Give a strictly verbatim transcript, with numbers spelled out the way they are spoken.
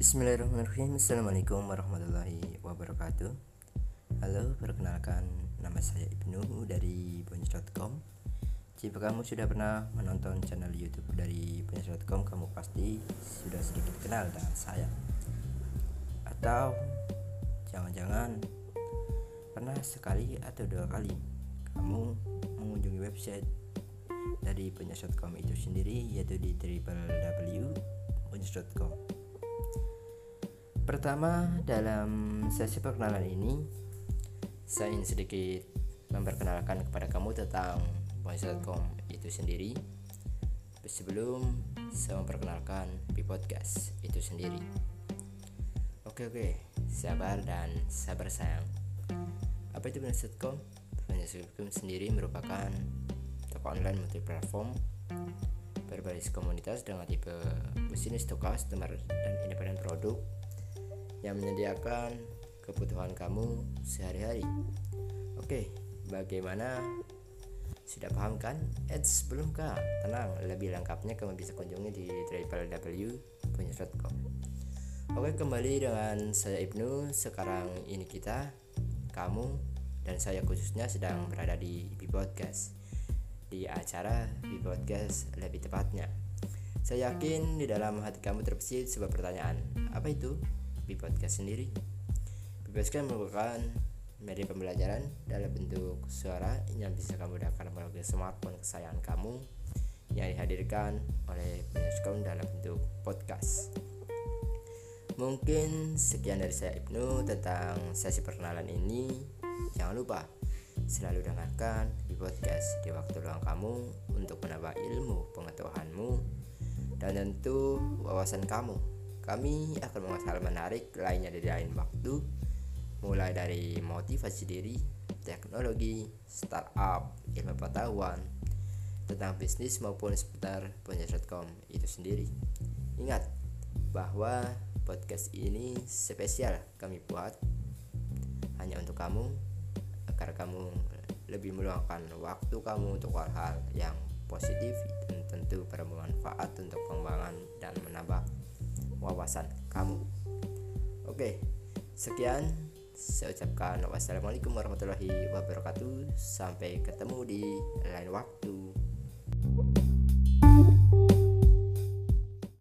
Bismillahirrahmanirrahim. Assalamualaikum warahmatullahi wabarakatuh. Halo, perkenalkan nama saya Ibnu dari boenjaezz dot com. Jika kamu sudah pernah menonton channel YouTube dari boenjaezz dot com, kamu pasti sudah sedikit kenal dengan saya. Atau jangan-jangan pernah sekali atau dua kali kamu mengunjungi website dari punyaset dot com itu sendiri, yaitu di double-u double-u double-u dot punyaset dot com. Pertama, dalam sesi perkenalan ini saya ingin sedikit memperkenalkan kepada kamu tentang boenjaezz dot com itu sendiri sebelum saya memperkenalkan B-Podcast itu sendiri. Oke oke, sabar dan sabar sayang. Apa itu boenjaezz dot com? boenjaezz dot com sendiri merupakan toko online multi platform berbasis komunitas dengan tipe bisnis to customer dan independen produk yang menyediakan kebutuhan kamu sehari-hari. Oke, bagaimana? Sudah paham kan? Eits, belum kah? Tenang, lebih lengkapnya kamu bisa kunjungi di double-u double-u double-u dot punyaset dot com. Oke, kembali dengan saya Ibnu. Sekarang ini kita, kamu, dan saya khususnya sedang berada di B-Podcast, di acara B-Podcast lebih tepatnya. Saya yakin di dalam hati kamu terbesit sebuah pertanyaan. Apa itu B-Podcast sendiri? B-Podcast merupakan media pembelajaran dalam bentuk suara yang bisa kamu dengarkan melalui smartphone kesayangan kamu yang dihadirkan oleh Punyaset dot com dalam bentuk podcast. Mungkin sekian dari saya Ibnu tentang sesi perkenalan ini. Jangan lupa selalu dengarkan B-Podcast di waktu luang kamu untuk menambah ilmu pengetahuanmu dan tentu wawasan kamu. Kami akan membahas hal menarik lainnya di lain waktu, mulai dari motivasi diri, teknologi, startup, ilmu pengetahuan tentang bisnis maupun seputar punyaset dot com itu sendiri. Ingat bahwa podcast ini spesial kami buat hanya untuk kamu, agar kamu lebih meluangkan waktu kamu untuk hal-hal yang positif dan tentu bermanfaat untuk pengembangan dan menambah wawasan kamu. Oke, sekian saya ucapkan wassalamualaikum warahmatullahi wabarakatuh. Sampai ketemu di lain waktu.